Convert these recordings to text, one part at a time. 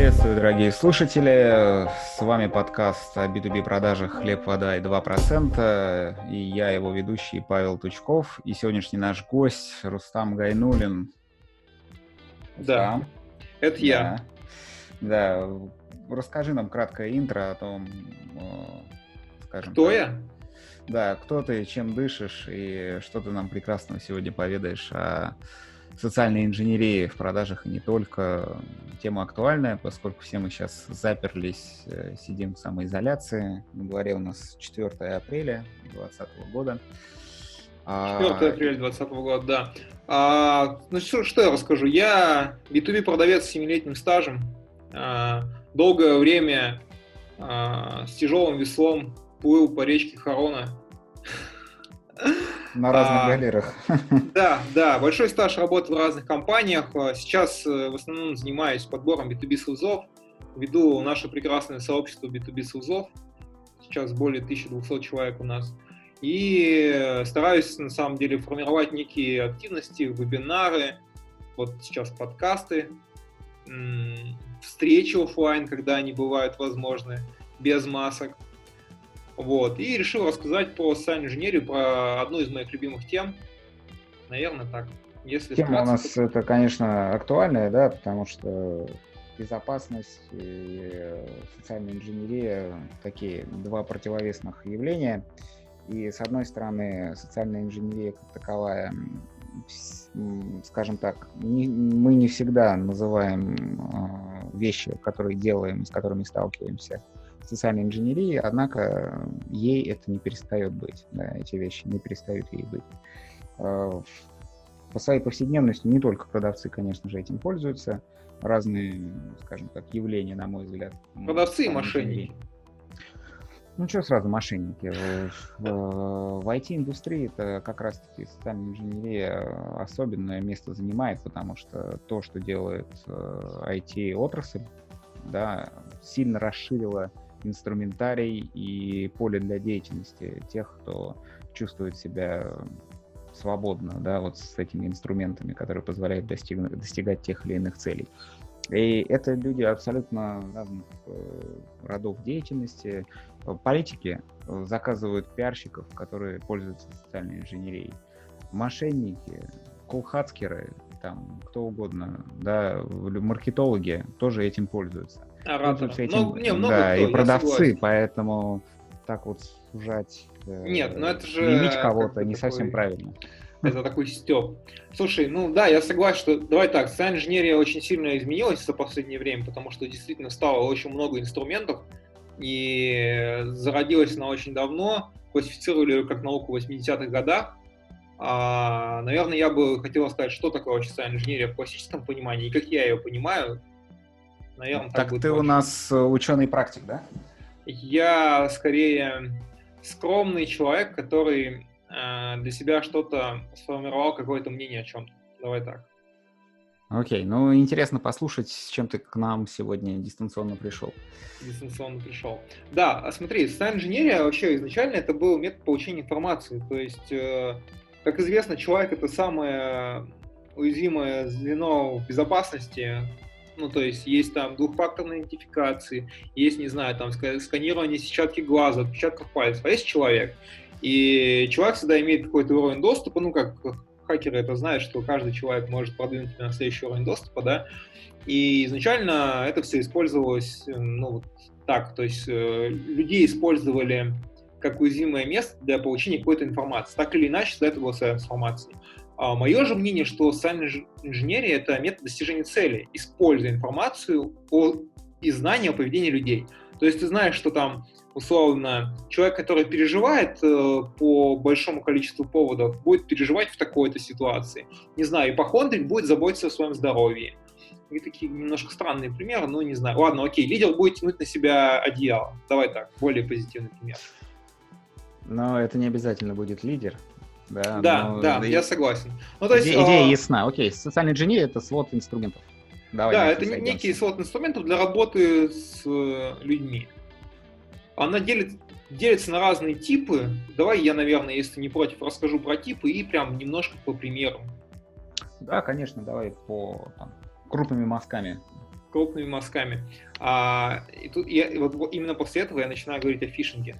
Приветствую, дорогие слушатели. С вами подкаст о B2B продажах «Хлеб, вода и 2%». И я его ведущий Павел Тучков. И сегодняшний наш гость Рустам Гайнулин. Да, это я. Да. Расскажи нам краткое интро о том, скажем... Кто я? Да, кто ты, чем дышишь и что ты нам прекрасного сегодня поведаешь о социальной инженерии в продажах и не только. Тема актуальная, поскольку все мы сейчас заперлись, сидим в самоизоляции. На дворе у нас 4 апреля 2020 года. 4 апреля 2020 года, да. Значит, что я расскажу? Я B2B-продавец с 7-летним стажем. Долгое время с тяжелым веслом плыл по речке Харона. На разных галерах. Да, большой стаж работы в разных компаниях. Сейчас в основном занимаюсь подбором B2B-сейлзов. Веду наше прекрасное сообщество B2B-сейлзов. Сейчас более 1200 человек у нас. И стараюсь, на самом деле, формировать некие активности, вебинары. Вот сейчас подкасты. Встречи офлайн, когда они бывают возможны, без масок. Вот. И решил рассказать по социальной инженерии, про одну из моих любимых тем. Наверное, так. Если тема у нас, это, конечно, актуальная, да, потому что безопасность и социальная инженерия – такие два противовесных явления. И, с одной стороны, социальная инженерия как таковая, скажем так, мы не всегда называем вещи, которые делаем, с которыми сталкиваемся, социальной инженерии, однако ей это не перестает быть. Да, эти вещи не перестают ей быть. По своей повседневности не только продавцы, конечно же, этим пользуются. Разные, скажем так, явления, на мой взгляд. Продавцы и мошенники. Ну, что сразу мошенники? В IT-индустрии это как раз-таки социальная инженерия особенное место занимает, потому что то, что делает IT-отрасль, да, сильно расширила инструментарий и поле для деятельности тех, кто чувствует себя свободно, да, вот с этими инструментами, которые позволяют достигать тех или иных целей. И это люди абсолютно разных родов деятельности. Политики заказывают пиарщиков, которые пользуются социальной инженерией. Мошенники, колхацкеры, там, кто угодно, да, маркетологи тоже этим пользуются. И продавцы, поэтому так вот сужать, нет, но это же лимить кого-то не такой, совсем правильно. Это такой стёб. Слушай, ну да, я согласен, что давай так, социальная инженерия очень сильно изменилась за последнее время, потому что действительно стало очень много инструментов, и зародилась она очень давно, классифицировали ее как науку в 80-х годах. Наверное, я бы хотел сказать, что такое социальная инженерия в классическом понимании, и как я ее понимаю. Наверное, так ты у нас ученый-практик, да? Я скорее скромный человек, который для себя что-то сформировал, какое-то мнение о чем-то. Давай так. Окей, ну интересно послушать, с чем ты к нам сегодня дистанционно пришел. Да, смотри, социальная инженерия вообще изначально это был метод получения информации. То есть, как известно, человек — это самое уязвимое звено в безопасности. Ну, то есть, есть там двухфакторная идентификация, есть, не знаю, там сканирование сетчатки глаза, отпечатков пальцев, а есть человек. И человек всегда имеет какой-то уровень доступа, ну, как хакеры это знают, что каждый человек может продвинуть на следующий уровень доступа, да. И изначально это все использовалось, ну, вот так, то есть, людей использовали как уязвимое место для получения какой-то информации. Так или иначе, всегда это была своя информация. Мое же мнение, что социальная инженерия — это метод достижения цели, используя информацию и знания о поведении людей. То есть ты знаешь, что там, условно, человек, который переживает по большому количеству поводов, будет переживать в такой-то ситуации. Не знаю, ипохондрик будет заботиться о своем здоровье. И такие немножко странные примеры, но не знаю. Ладно, окей, лидер будет тянуть на себя одеяло. Давай так, более позитивный пример. Но это не обязательно будет лидер. Да, я согласен. Ну, то есть, идея ясна. Окей, социальная инженерия — это свод инструментов. Это некий свод инструментов для работы с людьми. Она делится на разные типы. Давай я, наверное, если не против, расскажу про типы и прям немножко по примерам. Да, конечно, давай по крупными мазками. крупными мазками. И тут вот именно после этого я начинаю говорить о фишинге.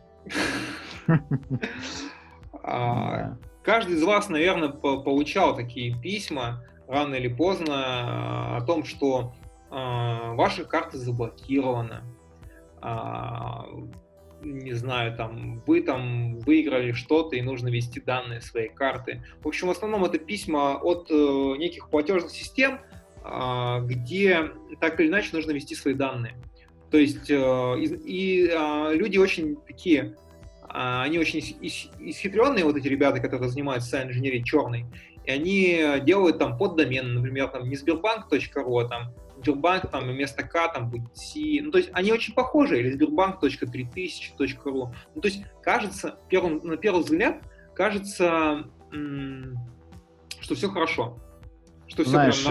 Каждый из вас, наверное, получал такие письма рано или поздно о том, что ваша карта заблокирована. Не знаю, там, вы там выиграли что-то и нужно ввести данные своей карты. В общем, в основном это письма от неких платежных систем, где так или иначе нужно ввести свои данные. То есть люди очень такие, они очень исхитренные, вот эти ребята, которые занимаются социальной инженерией черной, и они делают там поддомены, например, там не сбербанк.ру, а там Сбербанк, там, вместо К, там, будет Си. Ну, то есть, они очень похожи. Или Сбербанк.3000.ру. Ну, то есть, кажется, на первый взгляд, кажется, что все хорошо. Что все знаешь,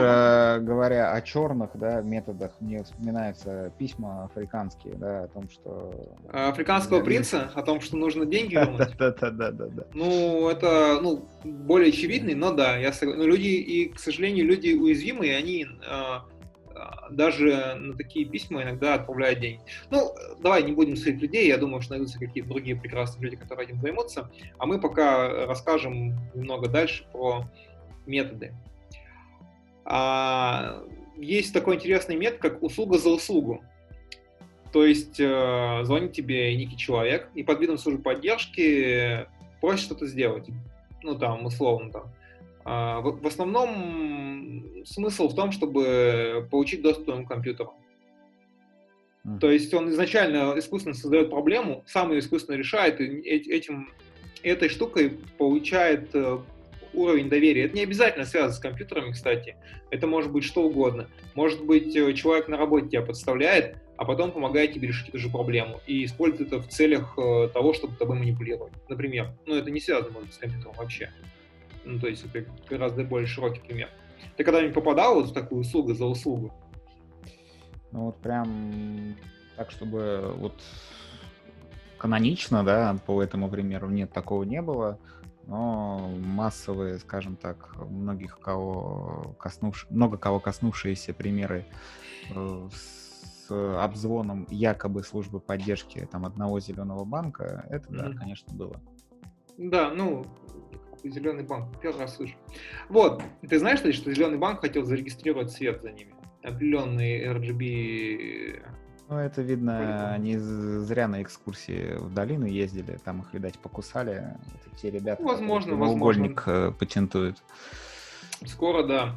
говоря о черных, да, методах, мне вспоминаются письма африканские, да, о том, что... Африканского принца? О том, что нужно деньги вернуть? Да. Ну, это, ну, более очевидный, но да, я согласен. Но люди, и, к сожалению, люди уязвимые, они... даже на такие письма иногда отправляют деньги. Ну, давай не будем судить людей, я думаю, что найдутся какие-то другие прекрасные люди, которые этим займутся, а мы пока расскажем немного дальше про методы. Есть такой интересный метод, как услуга за услугу. То есть звонит тебе некий человек и под видом службы поддержки просит что-то сделать. Ну, там, условно, там. В основном смысл в том, чтобы получить доступ к твоему компьютеру. То есть он изначально искусственно создает проблему, сам ее искусственно решает, и этой штукой получает уровень доверия. Это не обязательно связано с компьютерами, кстати. Это может быть что угодно. Может быть, человек на работе тебя подставляет, а потом помогает тебе решить эту же проблему и использует это в целях того, чтобы тобой манипулировать. Например. Ну, это не связано, может, с компьютером вообще. Ну, то есть это гораздо более широкий пример. Ты когда-нибудь попадал вот в такую услугу за услугу? Ну, вот прям так, чтобы вот канонично, да, по этому примеру, нет, такого не было. Но массовые, скажем так, много кого коснувшиеся примеры с обзвоном якобы службы поддержки там одного зеленого банка, это, да, конечно, было. Да, ну... Зеленый банк. Первый раз слышу. Вот. Ты знаешь, что Зеленый банк хотел зарегистрировать свет за ними? Определенный RGB... Ну, это видно, полигон. Они зря на экскурсии в долину ездили, там их, видать, покусали. Это те ребята, возможно. Патентуют. Скоро, да.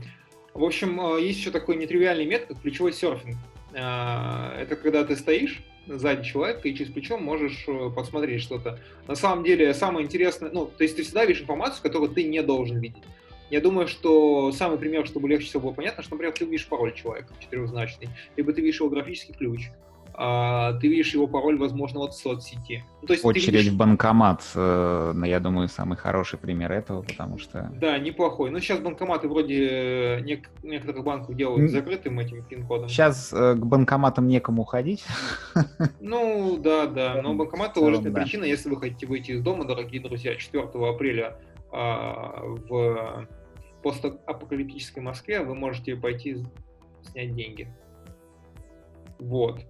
В общем, есть еще такой нетривиальный метод, как плечевой серфинг. Это когда ты стоишь сзади человека и через плечо можешь посмотреть что-то. На самом деле, самое интересное... Ну, то есть ты всегда видишь информацию, которую ты не должен видеть. Я думаю, что самый пример, чтобы легче всего было понятно, что, например, ты видишь пароль человека четырехзначный, либо ты видишь его графический ключ, ты видишь его пароль, возможно, от соцсети. Ну, то есть очередь видишь... в банкомат, я думаю, самый хороший пример этого, потому что... Да, неплохой. Но сейчас банкоматы вроде некоторых банков делают закрытым этим пин-кодом. Сейчас к банкоматам некому ходить. Ну, да. Но банкомат — положительная причина, если вы хотите выйти из дома, дорогие друзья, 4 апреля в постапокалиптической Москве вы можете пойти снять деньги. Вот.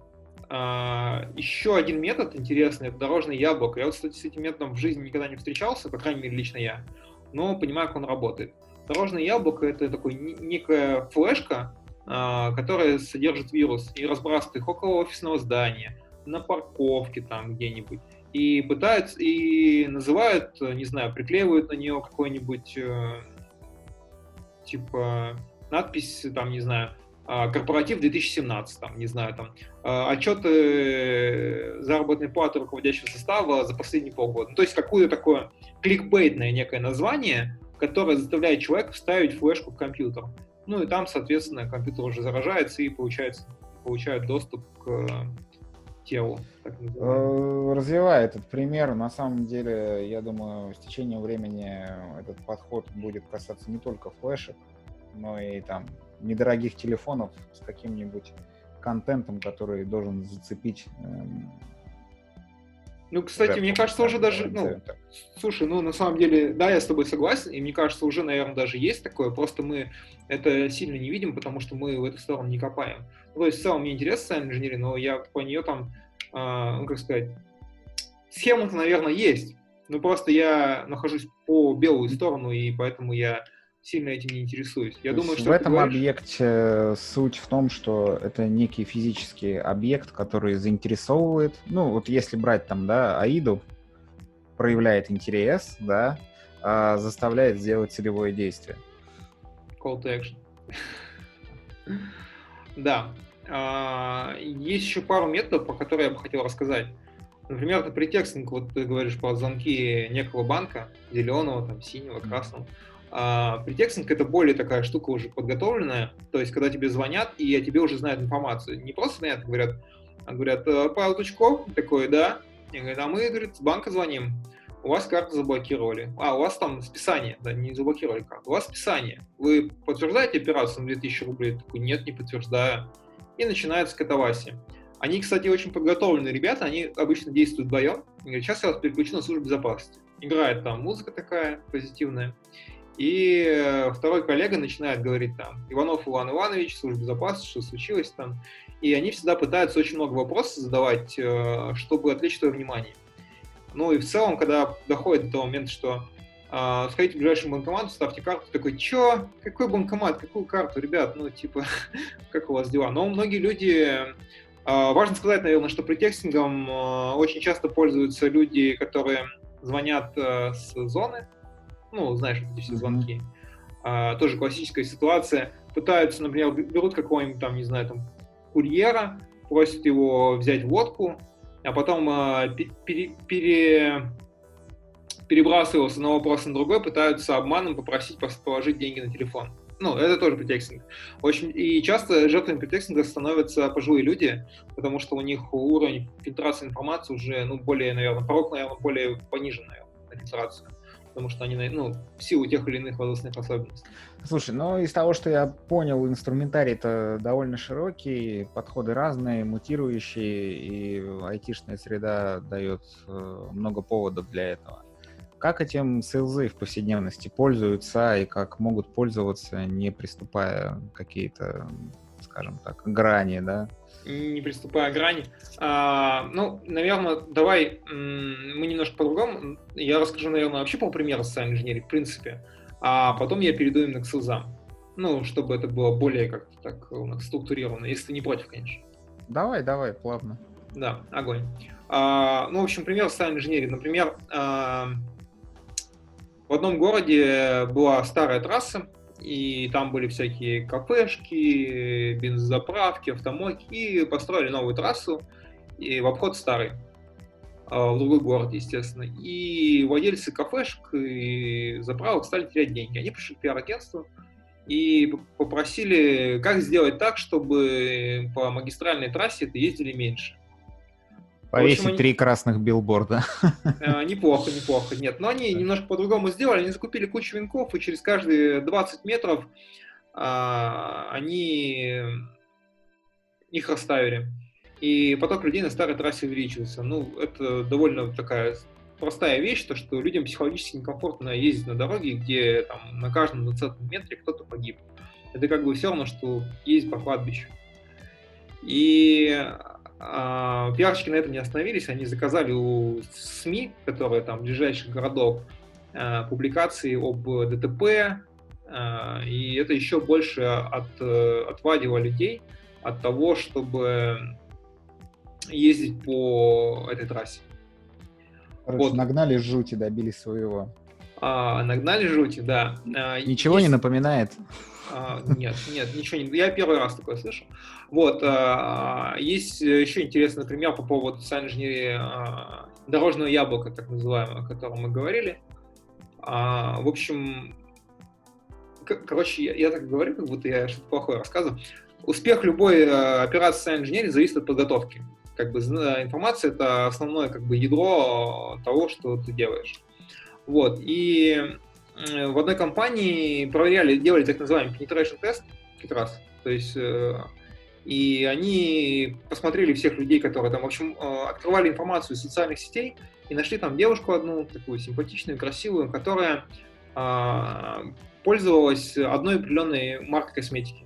Еще один метод интересный — это дорожное яблоко. Я, кстати, с этим методом в жизни никогда не встречался, по крайней мере, лично я, но понимаю, как он работает. Дорожное яблоко — это такой некая флешка, которая содержит вирус и разбрасывает их около офисного здания, на парковке там где-нибудь. И пытаются, и называют, не знаю, приклеивают на нее какой-нибудь типа надпись, там, не знаю, корпоратив 2017, там, не знаю, там, отчеты заработной платы руководящего состава за последние полгода. Ну, то есть какое-то такое кликбейтное некое название, которое заставляет человека вставить флешку в компьютер. Ну и там, соответственно, компьютер уже заражается и получает доступ к телу. Развивая этот пример, на самом деле, я думаю, с течением времени этот подход будет касаться не только флешек, но и там недорогих телефонов с каким-нибудь контентом, который должен зацепить Ну, кстати, мне кажется, уже даже, ну, слушай, ну, на самом деле, да, я с тобой согласен, и мне кажется, уже, наверное, даже есть такое, просто мы это сильно не видим, потому что мы в эту сторону не копаем. Ну, то есть, в целом, мне интересно сам инженерия, но я по нее там, ну, как сказать, схема-то, наверное, есть, но просто я нахожусь по белую сторону, и поэтому я сильно этим не интересуюсь. Я думаю, что в этом объекте суть в том, что это некий физический объект, который заинтересовывает. Ну, вот если брать там, да, Аиду, проявляет интерес, да, а заставляет сделать целевое действие. Call to action. Да. Есть еще пару методов, про которые я бы хотел рассказать. Например, это претекстинг. Вот ты говоришь про звонки некого банка, зеленого, там, синего, красного. Претекстинг — это более такая штука уже подготовленная, то есть когда тебе звонят и о тебе уже знают информацию. Не просто звонят, говорят, Павел Тучков, такой, да. И говорят, а мы, говорит, с банка звоним, у вас карту заблокировали. А, у вас там списание, да, не заблокировали карту, у вас списание. Вы подтверждаете операцию на 2000 рублей? Такой, нет, не подтверждаю. И начинается катавасия. Они, кстати, очень подготовленные ребята, они обычно действуют вдвоем. И говорят, сейчас я вас переключу на службу безопасности. Играет там музыка такая позитивная. И второй коллега начинает говорить там, Иванов Иван Иванович, служба безопасности, что случилось там. И они всегда пытаются очень много вопросов задавать, чтобы отвлечь твое внимание. Ну и в целом, когда доходит до того момента, что сходите в ближайший банкомат, ставьте карту, такой, чё? Какой банкомат? Какую карту? Ребят, ну типа, как у вас дела? Но многие люди... Важно сказать, наверное, что претекстингом очень часто пользуются люди, которые звонят с зоны. Ну, знаешь, вот эти все звонки. Тоже классическая ситуация. Пытаются, например, берут какого-нибудь там, не знаю, там, курьера, просят его взять водку, а потом перебрасывая его с одного вопроса на другой, пытаются обманом попросить положить деньги на телефон. Ну, это тоже претекстинг. Очень, и часто жертвами претекстинга становятся пожилые люди, потому что у них уровень фильтрации информации уже, ну, более, наверное, порог, наверное, более понижен, наверное, на фильтрацию. Потому что они, ну, в силу тех или иных возрастных особенностей. Слушай, ну, из того, что я понял, инструментарий-то довольно широкий, подходы разные, мутирующие, и айтишная среда дает много поводов для этого. Как этим сейлзы в повседневности пользуются и как могут пользоваться, не приступая какие-то, скажем так, грани, да? Не приступая к грани. Ну, наверное, давай мы немножко по-другому. Я расскажу, наверное, вообще по примеру социальной инженерии, в принципе. А потом я перейду именно к сейлзам. Ну, чтобы это было более как-то так структурировано, если ты не против, конечно. Давай, плавно. Да, огонь. Ну, в общем, пример социальной инженерии. Например, в одном городе была старая трасса, и там были всякие кафешки, бензозаправки, автомойки, и построили новую трассу и в обход старой, в другой город, естественно. И владельцы кафешек и заправок стали терять деньги. Они пришли к пиар-агентству и попросили, как сделать так, чтобы по магистральной трассе ездили меньше. Повесить они... 3 красных билборда. Неплохо. Нет, но они немножко по-другому сделали. Они закупили кучу венков, и через каждые 20 метров они их расставили. И поток людей на старой трассе увеличился. Ну, это довольно такая простая вещь, то, что людям психологически некомфортно ездить на дороге, где там, на каждом 20-м метре кто-то погиб. Это как бы все равно, что ездить по кладбищу. И... пиарщики на этом не остановились, они заказали у СМИ, которые там ближайших городов, публикации об ДТП, и это еще больше отвадило людей от того, чтобы ездить по этой трассе. Короче, вот. Нагнали жути, добили своего. Нагнали жути, да. Ничего не напоминает? Нет, ничего не... Я первый раз такое слышу. Вот. Есть еще интересный пример по поводу социальной инженерии дорожного яблока, так называемого, о котором мы говорили. В общем, короче, я так говорю, как будто я что-то плохое рассказываю. Успех любой операции социальной инженерии зависит от подготовки. Как бы информация — это основное как бы ядро того, что ты делаешь. Вот. И... в одной компании проверяли, делали так называемый penetration тест как раз, то есть И они посмотрели всех людей, которые там, в общем, открывали информацию из социальных сетей и нашли там девушку одну, такую симпатичную, красивую, которая пользовалась одной определенной маркой косметики.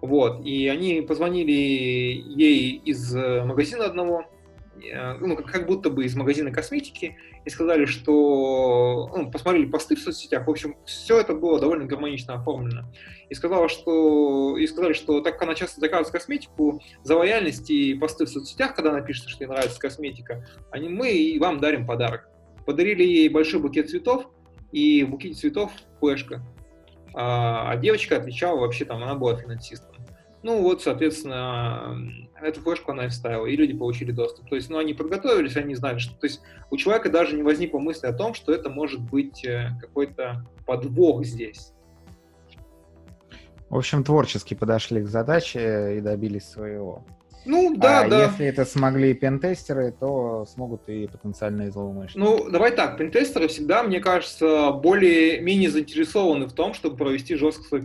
Вот. И они позвонили ей из магазина одного, ну, как будто бы из магазина косметики, и сказали, что... Ну, посмотрели посты в соцсетях, в общем, все это было довольно гармонично оформлено. И сказали, что так как она часто заказывает косметику, за лояльность и посты в соцсетях, когда она пишет, что ей нравится косметика, мы и вам дарим подарок. Подарили ей большой букет цветов, и в букете цветов флешка. А девочка отвечала, вообще там, она была финансистом. Ну вот, соответственно, эту флешку она и вставила, и люди получили доступ. То есть, ну, они подготовились, они знали, что... То есть, у человека даже не возникло мысли о том, что это может быть какой-то подвох здесь. В общем, творчески подошли к задаче и добились своего. Ну, да, да. Если это смогли пентестеры, то смогут и потенциальные злоумышленники. Ну, давай так, пентестеры всегда, мне кажется, более-менее заинтересованы в том, чтобы провести жестко свой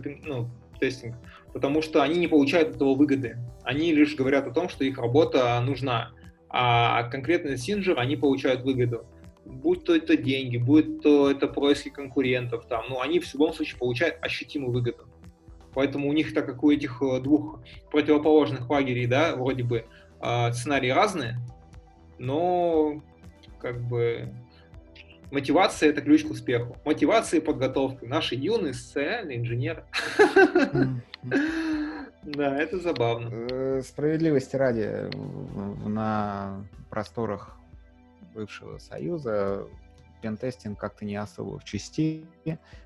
тестинг, потому что они не получают от этого выгоды. Они лишь говорят о том, что их работа нужна, а конкретно синджер они получают выгоду. Будь то это деньги, будь то это происки конкурентов, там, ну, они в любом случае получают ощутимую выгоду. Поэтому у них, так как у этих двух противоположных лагерей, да, вроде бы сценарии разные, но как бы мотивация — это ключ к успеху. Мотивация и подготовка. Наши юные социальные инженеры. Да, это забавно. Справедливости ради, на просторах бывшего Союза пентестинг как-то не особо в части,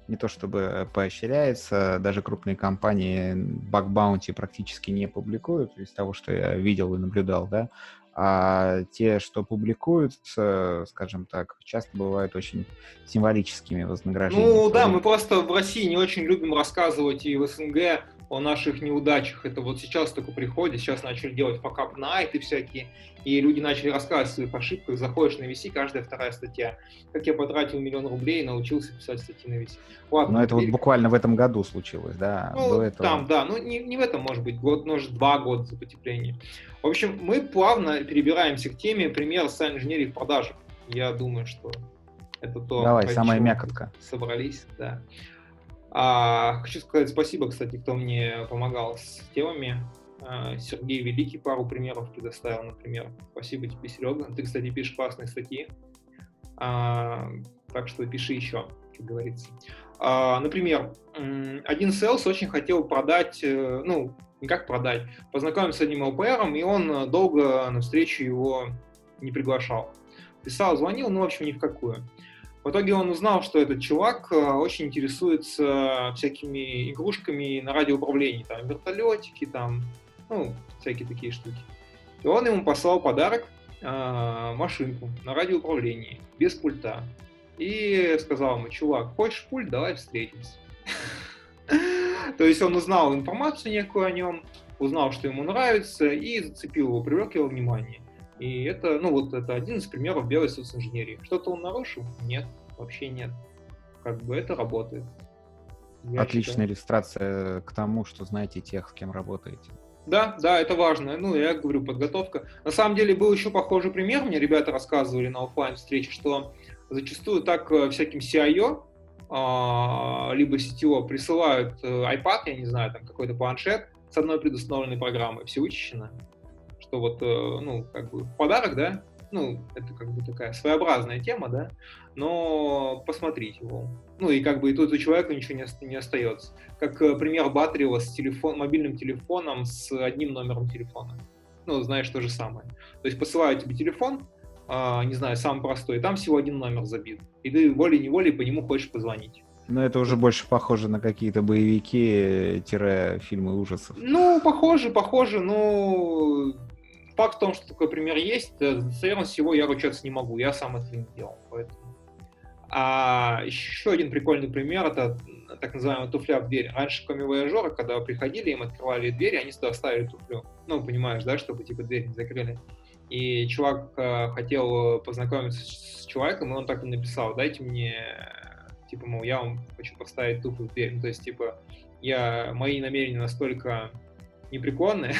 не то чтобы поощряется, даже крупные компании баг-баунти практически не публикуют, из того, что я видел и наблюдал, да, а те, что публикуются, скажем так, часто бывают очень символическими вознаграждениями. Ну да, мы просто в России не очень любим рассказывать и в СНГ о наших неудачах. Это вот сейчас только приходит, сейчас начали делать факап-найты всякие, и люди начали рассказывать о своих ошибках. Заходишь на VC, каждая вторая статья. Как я потратил $1 миллион рублей и научился писать статьи на VC. Ладно, но это вот буквально в этом году случилось, да? Ну, до этого. Там, да, ну не в этом, может быть, год, но уже 2 года за потепление. В общем, мы плавно перебираемся к теме примера социальной инженерии в продажах. Я думаю, что это то, давай, самая мякотка. Собрались, да. Хочу сказать спасибо, кстати, кто мне помогал с темами. Сергей Великий пару примеров предоставил, например. Спасибо тебе, Серега. Ты, кстати, пишешь классные статьи. Так что пиши еще, как говорится. Например, один селс очень хотел продать, ну, не как продать, познакомился с одним ЛПРом, и он долго на встречу его не приглашал. Писал, звонил, но, в общем, ни в какую. В итоге он узнал, что этот чувак очень интересуется всякими игрушками на радиоуправлении, там, вертолетики, там, ну, всякие такие штуки. И он ему послал подарок, машинку на радиоуправлении, без пульта. И сказал ему: чувак, хочешь пульт, давай встретимся. То есть он узнал информацию некую о нем, узнал, что ему нравится, и зацепил его, привлек его внимание. И это, ну вот, это один из примеров белой социнженерии. Что-то он нарушил? Нет, вообще нет. Как бы это работает. Отличная иллюстрация к тому, что знаете тех, с кем работаете. Да, да, это важно. Ну, я говорю, подготовка. На самом деле был еще похожий пример. Мне ребята рассказывали на офлайн встрече, что зачастую так всяким CIO, либо CTO присылают iPad, я не знаю, там какой-то планшет с одной предустановленной программой, все вычищено. Что вот, ну, как бы подарок, да, ну, это как бы такая своеобразная тема, да, но посмотреть его. Ну, и как бы и тут у человека ничего не остается. Как пример Батрила с мобильным телефоном с одним номером телефона. Ну, знаешь, то же самое. То есть посылают тебе телефон, не знаю, самый простой, там всего один номер забит, и ты волей-неволей по нему хочешь позвонить. Но это уже больше похоже на какие-то боевики-фильмы ужасов. Ну, похоже, но... Факт в том, что такой пример есть, достоверно всего я ручаться не могу, я сам это не делал, поэтому. А еще один прикольный пример — это так называемая туфля в дверь. Раньше комивояжеры, когда приходили, им открывали дверь, они сюда ставили туфлю. Ну, понимаешь, да, чтобы типа дверь не закрыли. И чувак хотел познакомиться с человеком, и он так и написал: дайте мне, типа, мол, я вам хочу поставить туфлю в дверь. Ну, то есть, типа, мои намерения настолько непреклонные,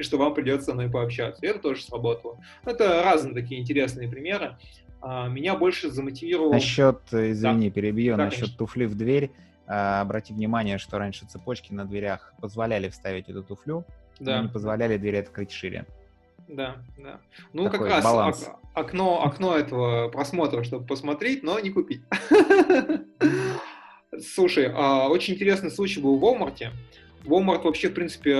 что вам придется со мной пообщаться. И это тоже сработало. Это разные такие интересные примеры. Меня больше замотивировало... Насчет, извини, да, перебью, да, насчет туфли в дверь. Обрати внимание, что раньше цепочки на дверях позволяли вставить эту туфлю, да, но не позволяли двери открыть шире. Да, да. Ну, такой как раз баланс. Окно этого просмотра, чтобы посмотреть, но не купить. Слушай, очень интересный случай был в Walmart. Walmart вообще, в принципе,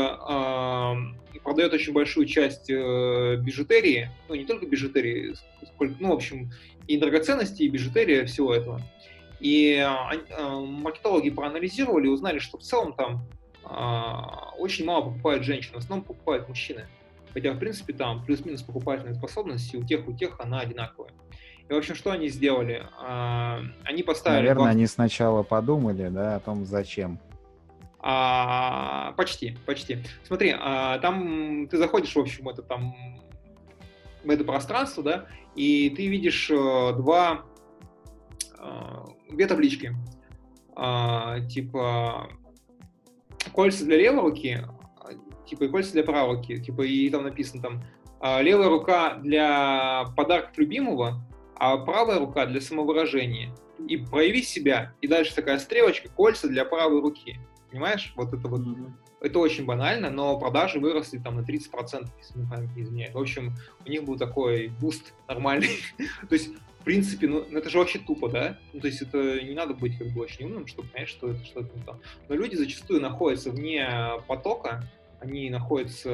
продает очень большую часть бижутерии. Ну, не только бижутерии, сколько, ну, в общем, и драгоценности, и бижутерия, всего этого. И маркетологи проанализировали, узнали, что в целом там очень мало покупают женщин, в основном покупают мужчины. Хотя, в принципе, там плюс-минус покупательная способность у тех она одинаковая. И, в общем, что они сделали? Они поставили... Наверное, они сначала подумали, да, о том, зачем. Почти. Смотри, там ты заходишь, в общем, в это пространство, да, и ты видишь две таблички. Типа кольца для левой руки, типа и кольца для правой руки, типа, и там написано там левая рука для подарков любимого, а правая рука для самовыражения. И прояви себя. И дальше такая стрелочка, кольца для правой руки. Понимаешь? Вот. Mm-hmm. Это очень банально, но продажи выросли там на 30%, если мне память не изменяет. В общем, у них был такой буст нормальный. То есть, в принципе, ну это же вообще тупо, да? Ну, то есть это не надо быть как бы очень умным, чтобы понять, что это что-то не там. Но люди зачастую находятся вне потока, они находятся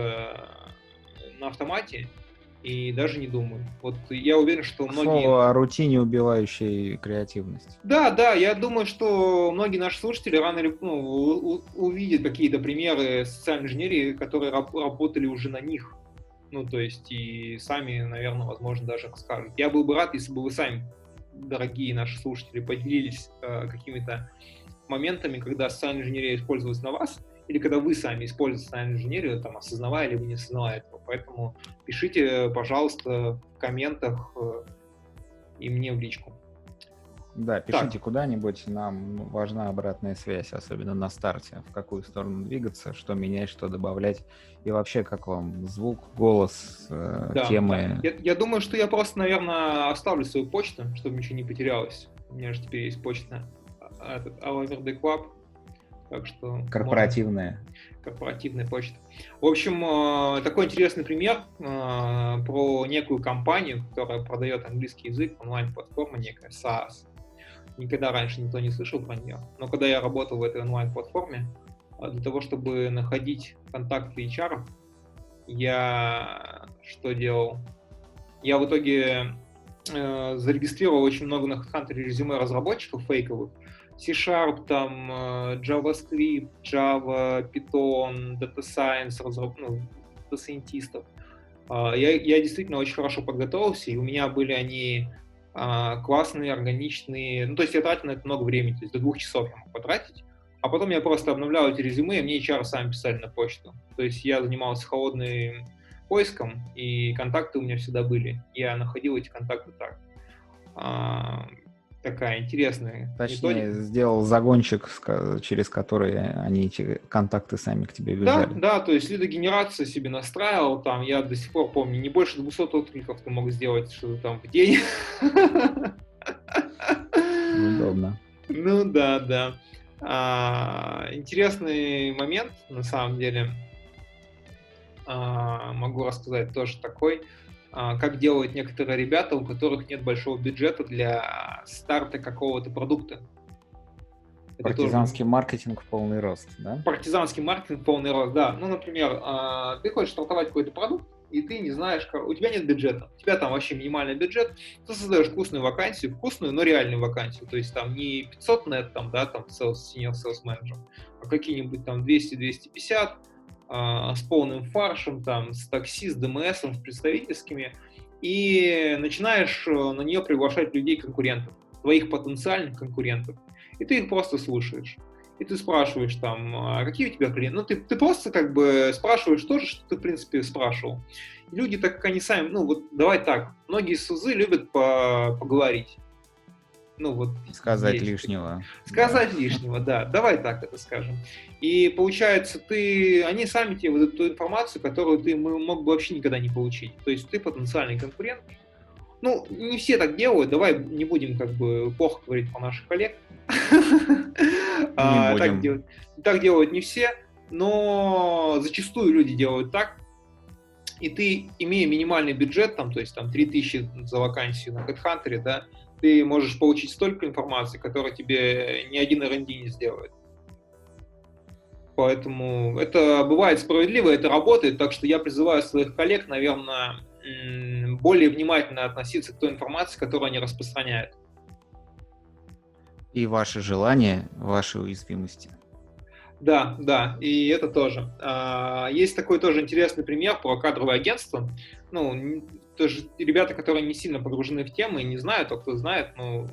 на автомате и даже не думают. Вот я уверен, что многие... Слово о рутине, убивающей креативность. Да, я думаю, что многие наши слушатели рано или поздно увидят какие-то примеры социальной инженерии, которые работали уже на них. Ну, то есть и сами, наверное, возможно, даже расскажут. Я был бы рад, если бы вы сами, дорогие наши слушатели, поделились какими-то моментами, когда социальная инженерия использовалась на вас, или когда вы сами используете социальную инженерию, там, осознавая или вы не осознавая этого. Поэтому пишите, пожалуйста, в комментах и мне в личку. Да, пишите так. Куда-нибудь, нам важна обратная связь, особенно на старте, в какую сторону двигаться, что менять, что добавлять, и вообще, как вам звук, голос, темы. Да. Я думаю, что я просто, наверное, оставлю свою почту, чтобы ничего не потерялось. У меня же теперь есть почта Alamerde Club. Так что корпоративная почта. В общем, такой интересный пример про некую компанию, которая продает английский язык, онлайн-платформа некая, SaaS. Никогда раньше никто не слышал про нее. Но когда я работал в этой онлайн-платформе, для того, чтобы находить контакты HR, я что делал? Я в итоге зарегистрировал очень много на HeadHunter резюме разработчиков фейковых, C-Sharp, там, JavaScript, Java, Python, Data Science, Data Scientist'ов. Я действительно очень хорошо подготовился, и у меня были они классные, органичные. Ну, то есть я тратил на это много времени, то есть до 2 часов я мог потратить. А потом я просто обновлял эти резюме, и мне HR сами писали на почту. То есть я занимался холодным поиском, и контакты у меня всегда были. Я находил эти контакты так. Такая интересная. Точнее, методика. Сделал загончик, через который они эти контакты сами к тебе бежали. Да, то есть лидогенерацию себе настраивал, там, я до сих пор помню, не больше 200 откликов ты мог сделать что-то там в день. Удобно. Ну да. Интересный момент, на самом деле, могу рассказать тоже такой. Как делают некоторые ребята, у которых нет большого бюджета для старта какого-то продукта. Партизанский маркетинг в полный рост, да? Партизанский маркетинг в полный рост, да. Ну, например, ты хочешь стартовать какой-то продукт, и ты не знаешь, у тебя нет бюджета. У тебя там вообще минимальный бюджет. Ты создаешь вкусную, но реальную вакансию. То есть там не 500 нет, там, да, там, senior sales manager, а какие-нибудь там 200-250, с полным фаршем, там, с такси, с ДМСом, с представительскими, и начинаешь на нее приглашать людей-конкурентов, твоих потенциальных конкурентов, и ты их просто слушаешь. И ты спрашиваешь там, а какие у тебя клиенты? Ну, ты просто как бы спрашиваешь то же, что ты, в принципе, спрашивал. Люди, так как они сами, ну, вот давай так, многие СУЗы любят поговорить. ну вот... Сказать лишнего. Сказать лишнего, да. Давай так это скажем. И получается, они сами тебе выдают ту информацию, которую ты мог бы вообще никогда не получить. То есть ты потенциальный конкурент. Ну, не все так делают, давай не будем как бы плохо говорить про наших коллег. Так делают не все, но зачастую люди делают так. И ты, имея минимальный бюджет, там, то есть там 3000 за вакансию на HeadHunter, да, ты можешь получить столько информации, которую тебе ни один R&D не сделает. Поэтому это бывает справедливо, это работает, так что я призываю своих коллег, наверное, более внимательно относиться к той информации, которую они распространяют. И ваши желания, ваши уязвимости. Да, да, и это тоже. Есть такой тоже интересный пример про кадровое агентство. Ну, тоже ребята, которые не сильно погружены в тему и не знают, а кто знает, ну,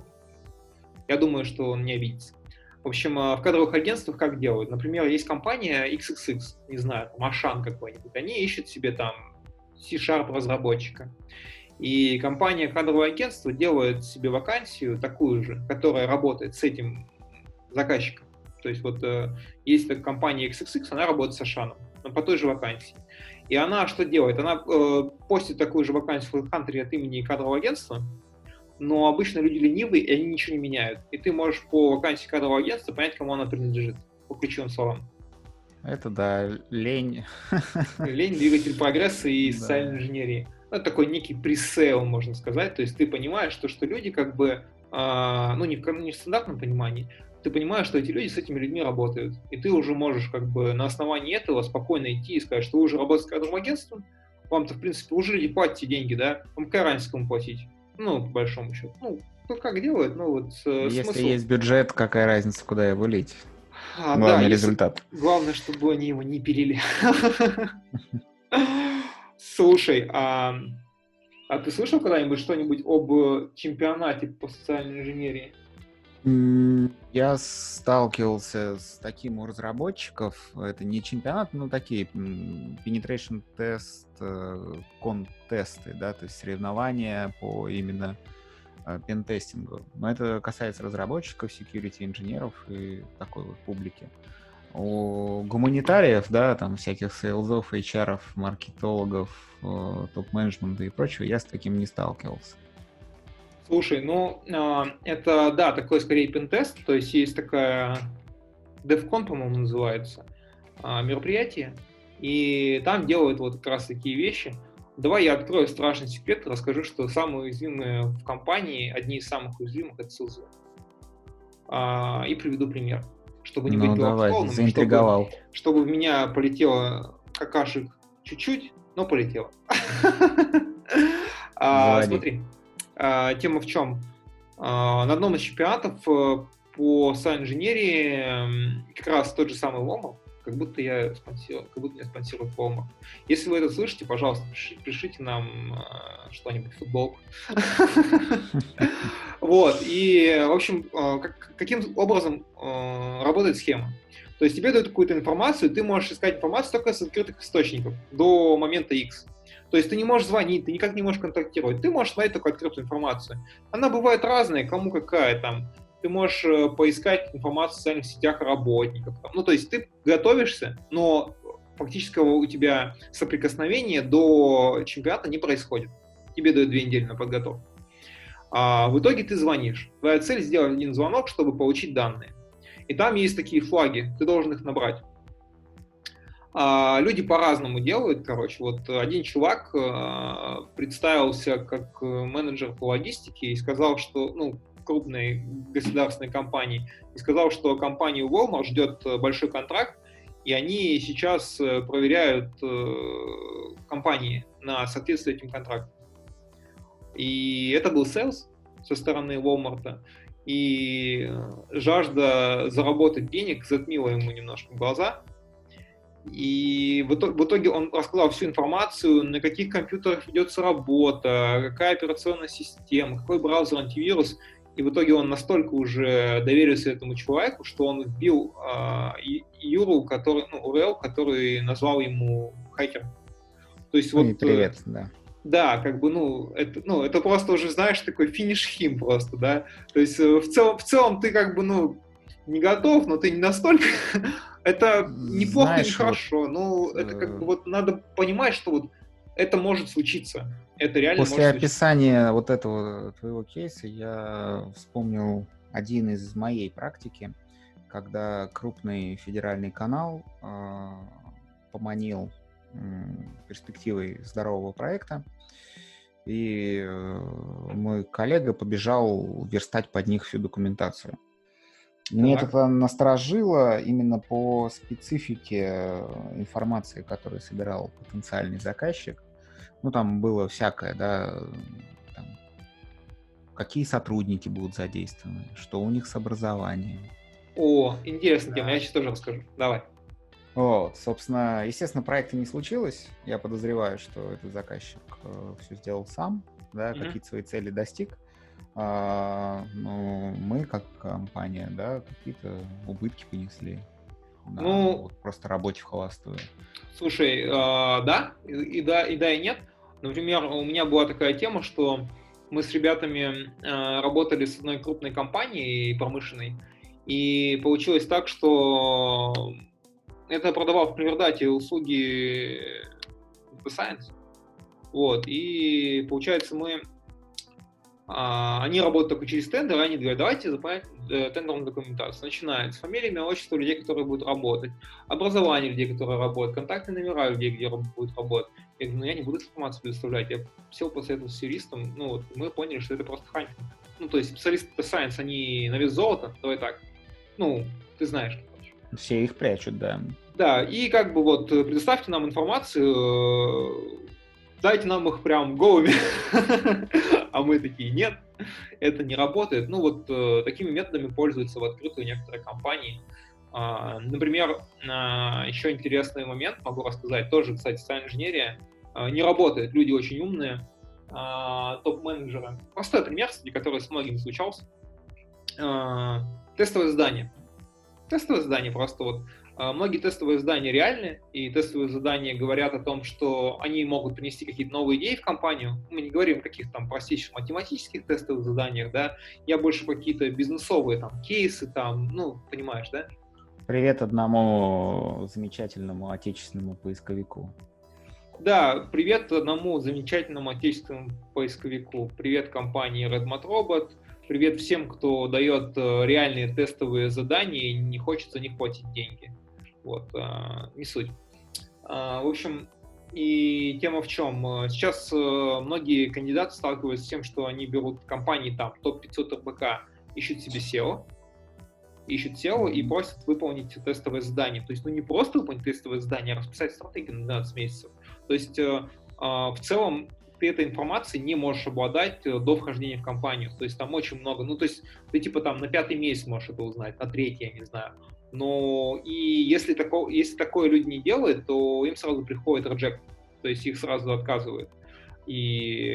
я думаю, что он не обидится. В общем, в кадровых агентствах как делают? Например, есть компания XXX, не знаю, Ашан какой-нибудь, они ищут себе там C-Sharp разработчика. И компания кадровое агентство делает себе вакансию такую же, которая работает с этим заказчиком. То есть вот есть так, компания XXX, она работает с Ашаном, но по той же вакансии. И она что делает? Она постит такую же вакансию в HeadHunter от имени кадрового агентства, но обычно люди ленивые, и они ничего не меняют. И ты можешь по вакансии кадрового агентства понять, кому она принадлежит, по ключевым словам. Это да, лень. Лень, двигатель прогресса и социальной инженерии. Это такой некий пресейл, можно сказать. То есть ты понимаешь, что люди как бы, ну не в стандартном понимании, ты понимаешь, что эти люди с этими людьми работают. И ты уже можешь как бы на основании этого спокойно идти и сказать, что вы уже работаете с кадровым агентством, вам-то, в принципе, уже люди платите деньги, да? Вам какая разница, кому платить? Ну, по большому счету. Ну, кто как делает, ну вот если смысл. Есть бюджет, какая разница, куда его лить? Главный результат. Главное, чтобы они его не пилили. Слушай, а ты слышал когда-нибудь что-нибудь об чемпионате по социальной инженерии? Я сталкивался с таким у разработчиков. Это не чемпионат, но такие penetration тест, контесты, да, то есть соревнования по именно пентестингу. Но это касается разработчиков, security инженеров и такой вот публики. У гуманитариев, да, там всяких сейлзов, HR-ов, маркетологов, топ-менеджмента и прочего, я с таким не сталкивался. Слушай, ну, это, да, такой, скорее, пентест, то есть есть такая DevCon, по-моему, называется, мероприятие, и там делают вот как раз такие вещи. Давай я открою страшный секрет, расскажу, что самые уязвимые в компании, одни из самых уязвимых — это СУЗы. И приведу пример, чтобы не быть голословным, чтобы в меня полетело какашек чуть-чуть, но полетело. Смотри. Тема в чем? На одном из чемпионатов по социальной инженерии как раз тот же самый Ломов, как будто меня спонсирует Walmart. Если вы это слышите, пожалуйста, пишите нам что-нибудь, футболку. Вот, и, в общем, каким образом работает схема? То есть тебе дают какую-то информацию, ты можешь искать информацию только с открытых источников до момента X. То есть ты не можешь звонить, ты никак не можешь контактировать, ты можешь найти только открытую информацию. Она бывает разная, кому какая там. Ты можешь поискать информацию в социальных сетях работников. Ну, то есть ты готовишься, но фактического у тебя соприкосновения до чемпионата не происходит. Тебе дают 2 недели на подготовку. А в итоге ты звонишь. Твоя цель — сделать 1 звонок, чтобы получить данные. И там есть такие флаги, ты должен их набрать. Люди по-разному делают, короче. Вот один чувак представился как менеджер по логистике и сказал, что, ну, крупной государственной компании, и сказал, что компанию Walmart ждет большой контракт, и они сейчас проверяют компании на соответствие этим контрактам. И это был сейлс со стороны Walmart, и жажда заработать денег затмила ему немножко глаза. И в итоге он рассказал всю информацию, на каких компьютерах ведется работа, какая операционная система, какой браузер, антивирус. И в итоге он настолько уже доверился этому человеку, что он вбил URL, который назвал ему хакер. То есть, ну, вот, привет, да. Да, как бы, ну, это просто уже, знаешь, такой финиш-хим просто, да. То есть в целом ты как бы, ну, не готов, но ты не настолько... Это неплохо, знаешь, не хорошо, вот, но это как бы вот надо понимать, что вот это может случиться. Это реально после может описания случиться. Вот этого твоего кейса я вспомнил один из моей практики, когда крупный федеральный канал поманил перспективой здорового проекта, и мой коллега побежал верстать под них всю документацию. Мне это насторожило именно по специфике информации, которую собирал потенциальный заказчик. Ну, там было всякое, да, там, какие сотрудники будут задействованы, что у них с образованием. О, интересная тема, я сейчас тоже расскажу. Давай. Вот, собственно, естественно, проекта не случилось. Я подозреваю, что этот заказчик все сделал сам, да, какие-то свои цели достиг. Ну, мы, как компания, да, какие-то убытки понесли на вот просто работе вхолостую. Слушай, да и нет. Например, у меня была такая тема, что мы с ребятами работали с одной крупной компанией промышленной, и получилось так, что это продавал в Конвердате услуги The Science. Вот, и получается, мы они работают только через тендер, они говорят, давайте заполнять тендерную документацию. Начинают с фамилии, имя, отчества людей, которые будут работать, образование людей, которые работают, контактные номера людей, где будут работать. Я говорю, ну я не буду информацию предоставлять. Я сел после этого с юристом, ну вот, мы поняли, что это просто хантинг. Ну, то есть специалисты по Science, они на вес золота, давай так. Ну, ты знаешь. Все их прячут, да. Да, и как бы вот предоставьте нам информацию, дайте нам их прям голыми. А мы такие, нет, это не работает. Ну вот такими методами пользуются в открытую некоторые компании. Например, еще интересный момент, могу рассказать, тоже, кстати, социальная инженерия не работает. Люди очень умные, топ-менеджеры. Простой пример, который с многими случался. Тестовое задание. Тестовые задания просто вот. Многие тестовые задания реальны, и тестовые задания говорят о том, что они могут принести какие-то новые идеи в компанию. Мы не говорим о каких-то там простейших математических тестовых заданиях, да. Я больше какие-то бизнесовые там кейсы, там, ну, понимаешь, да? Привет одному замечательному отечественному поисковику. Да, привет одному замечательному отечественному поисковику. Привет компании RedMadRobot. Привет всем, кто дает реальные тестовые задания и не хочет за них платить деньги. Вот, не суть. В общем, и тема в чем? Сейчас многие кандидаты сталкиваются с тем, что они берут компании там топ-500 РБК, ищут себе SEO, и просят выполнить тестовое задание. То есть, ну не просто выполнить тестовое задание, а расписать стратегию на 12 месяцев. То есть, в целом, ты этой информации не можешь обладать до вхождения в компанию. То есть там очень много, ну то есть ты типа там на 5-й месяц можешь это узнать, на 3-й, я не знаю. Но и если такое люди не делают, то им сразу приходит реджект, то есть их сразу отказывают. И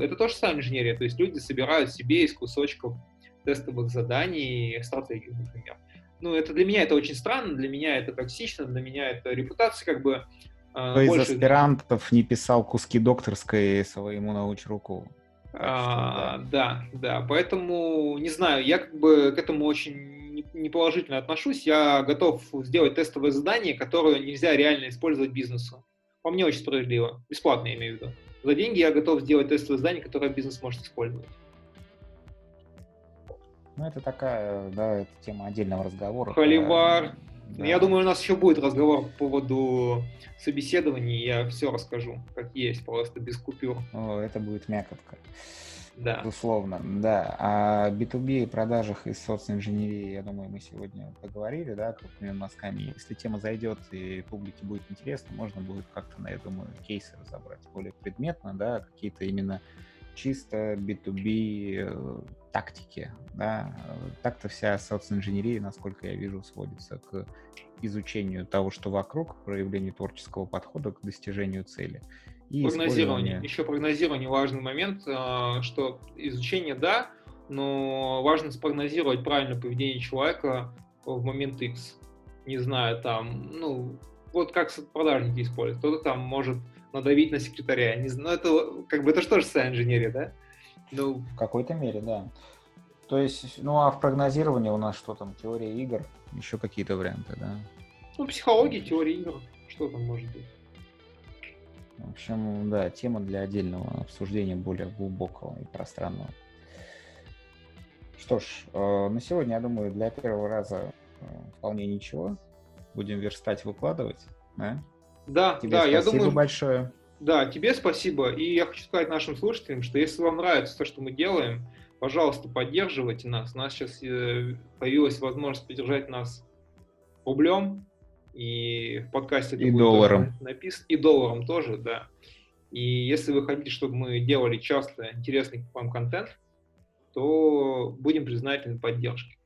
это тоже самая инженерия, то есть люди собирают себе из кусочков тестовых заданий стратегию, например. Ну это для меня это очень странно, для меня это токсично, для меня это репутация как бы. Кто из аспирантов не писал куски докторской своему научь руку? Да, поэтому, не знаю, я как бы к этому очень неположительно отношусь. Я готов сделать тестовое задание, которое нельзя реально использовать бизнесу. По мне очень справедливо. Бесплатно, я имею в виду. За деньги я готов сделать тестовое задание, которое бизнес может использовать. Ну, это такая, да, это тема отдельного разговора. Холивар. Да. Я думаю, у нас еще будет разговор по поводу собеседований, я все расскажу, как есть, просто без купюр. О, это будет мякотка. Да. Безусловно, да. О B2B продажах из социоинженерии, я думаю, мы сегодня поговорили, да, крупными мазками. Если тема зайдет и публике будет интересно, можно будет как-то, я думаю, кейсы разобрать более предметно, да, какие-то именно чисто B2B тактики, да. Так-то вся социоинженерия, насколько я вижу, сводится к изучению того, что вокруг, к проявлению творческого подхода, к достижению цели. И прогнозирование. Еще прогнозирование важный момент, что изучение, да, но важно спрогнозировать правильное поведение человека в момент X. Не знаю, там, ну, вот как продажники используют. Кто-то там может надавить на секретаря. Не знаю, это как бы это что же вся инженерия, да? Ну... В какой-то мере, да. То есть, ну а в прогнозировании у нас что там? Теория игр? Еще какие-то варианты, да? Ну, психология, теория игр. Что там может быть? В общем, да, тема для отдельного обсуждения, более глубокого и пространного. Что ж, на сегодня, я думаю, для первого раза вполне ничего. Будем верстать, выкладывать. Да, да, тебе да, я думаю... Спасибо большое. Да, тебе спасибо. И я хочу сказать нашим слушателям, что если вам нравится то, что мы делаем, пожалуйста, поддерживайте нас. У нас сейчас появилась возможность поддержать нас рублем. И в подкасте и долларом написано, и долларом тоже, да. И если вы хотите, чтобы мы делали часто интересный вам контент, то будем признательны поддержке.